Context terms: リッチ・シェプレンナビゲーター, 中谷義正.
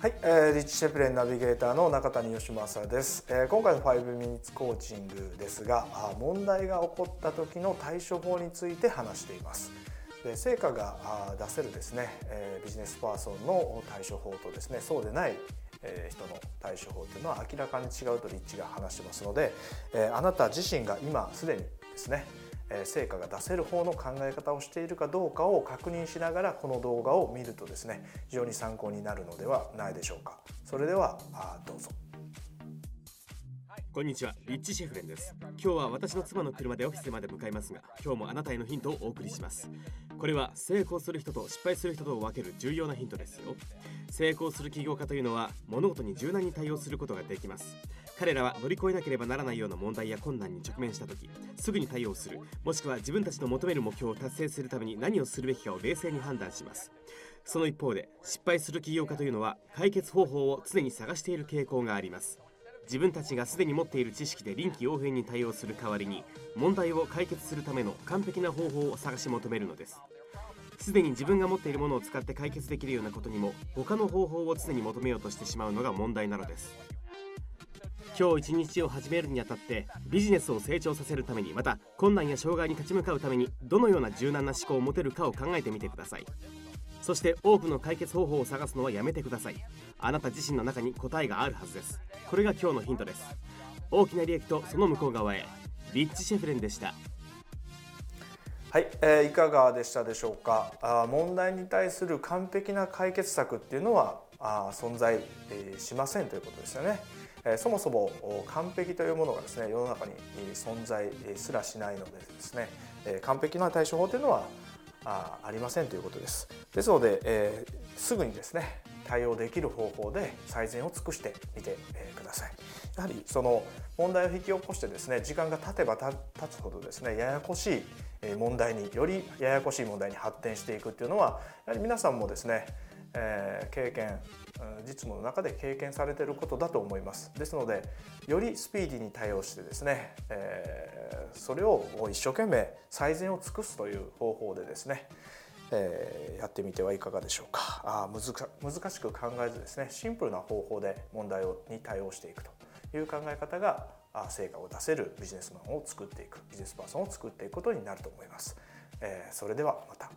はい、リッチ・シェプレンナビゲーターの中谷義正です。今回の5ミニッツコーチングですが、問題が起こった時の対処法について話しています。で、成果が出せるですね、ビジネスパーソンの対処法とですね、そうでない人の対処法というのは明らかに違うとリッチが話してますので、あなた自身が今すでにですね、成果が出せる方の考え方をしているかどうかを確認しながらこの動画を見るとですね、非常に参考になるのではないでしょうか。それではどうぞ。こんにちは、リッチ・シェフレンです。今日は私の妻の車でオフィスまで向かいますが、今日もあなたへのヒントをお送りします。これは成功する人と失敗する人とを分ける重要なヒントですよ。成功する起業家というのは物事に柔軟に対応することができます。彼らは乗り越えなければならないような問題や困難に直面したとき、すぐに対応する、もしくは自分たちの求める目標を達成するために何をするべきかを冷静に判断します。その一方で失敗する起業家というのは解決方法を常に探している傾向があります。自分たちがすでに持っている知識で臨機応変に対応する代わりに、問題を解決するための完璧な方法を探し求めるのです。すでに自分が持っているものを使って解決できるようなことにも、他の方法を常に求めようとしてしまうのが問題なのです。今日一日を始めるにあたって、ビジネスを成長させるために、また困難や障害に立ち向かうために、どのような柔軟な思考を持てるかを考えてみてください。そして多くの解決方法を探すのはやめてください。あなた自身の中に答えがあるはずです。これが今日のヒントです。大きな利益とその向こう側へ。リッチ・シェフレンでした。はい、いかがでしたでしょうか。問題に対する完璧な解決策っていうのは存在しませんということですよね。そもそも完璧というものがですね、世の中に存在すらしないのでですね、完璧な対処法というのはありませんということです。ですので、すぐにですね、対応できる方法で最善を尽くしてみてください。やはりその問題を引き起こしてですね、時間が経てば経つほどですね、ややこしい問題に、よりややこしい問題に発展していくっていうのは、やはり皆さんもですね、経験、実務の中で経験されていることだと思います。ですので、よりスピーディーに対応してですね、それを一生懸命最善を尽くすという方法でですね、やってみてはいかがでしょうか。難しく考えずですね、シンプルな方法で問題に対応していくという考え方が、成果を出せるビジネスパーソンを作っていくことになると思います。それではまた。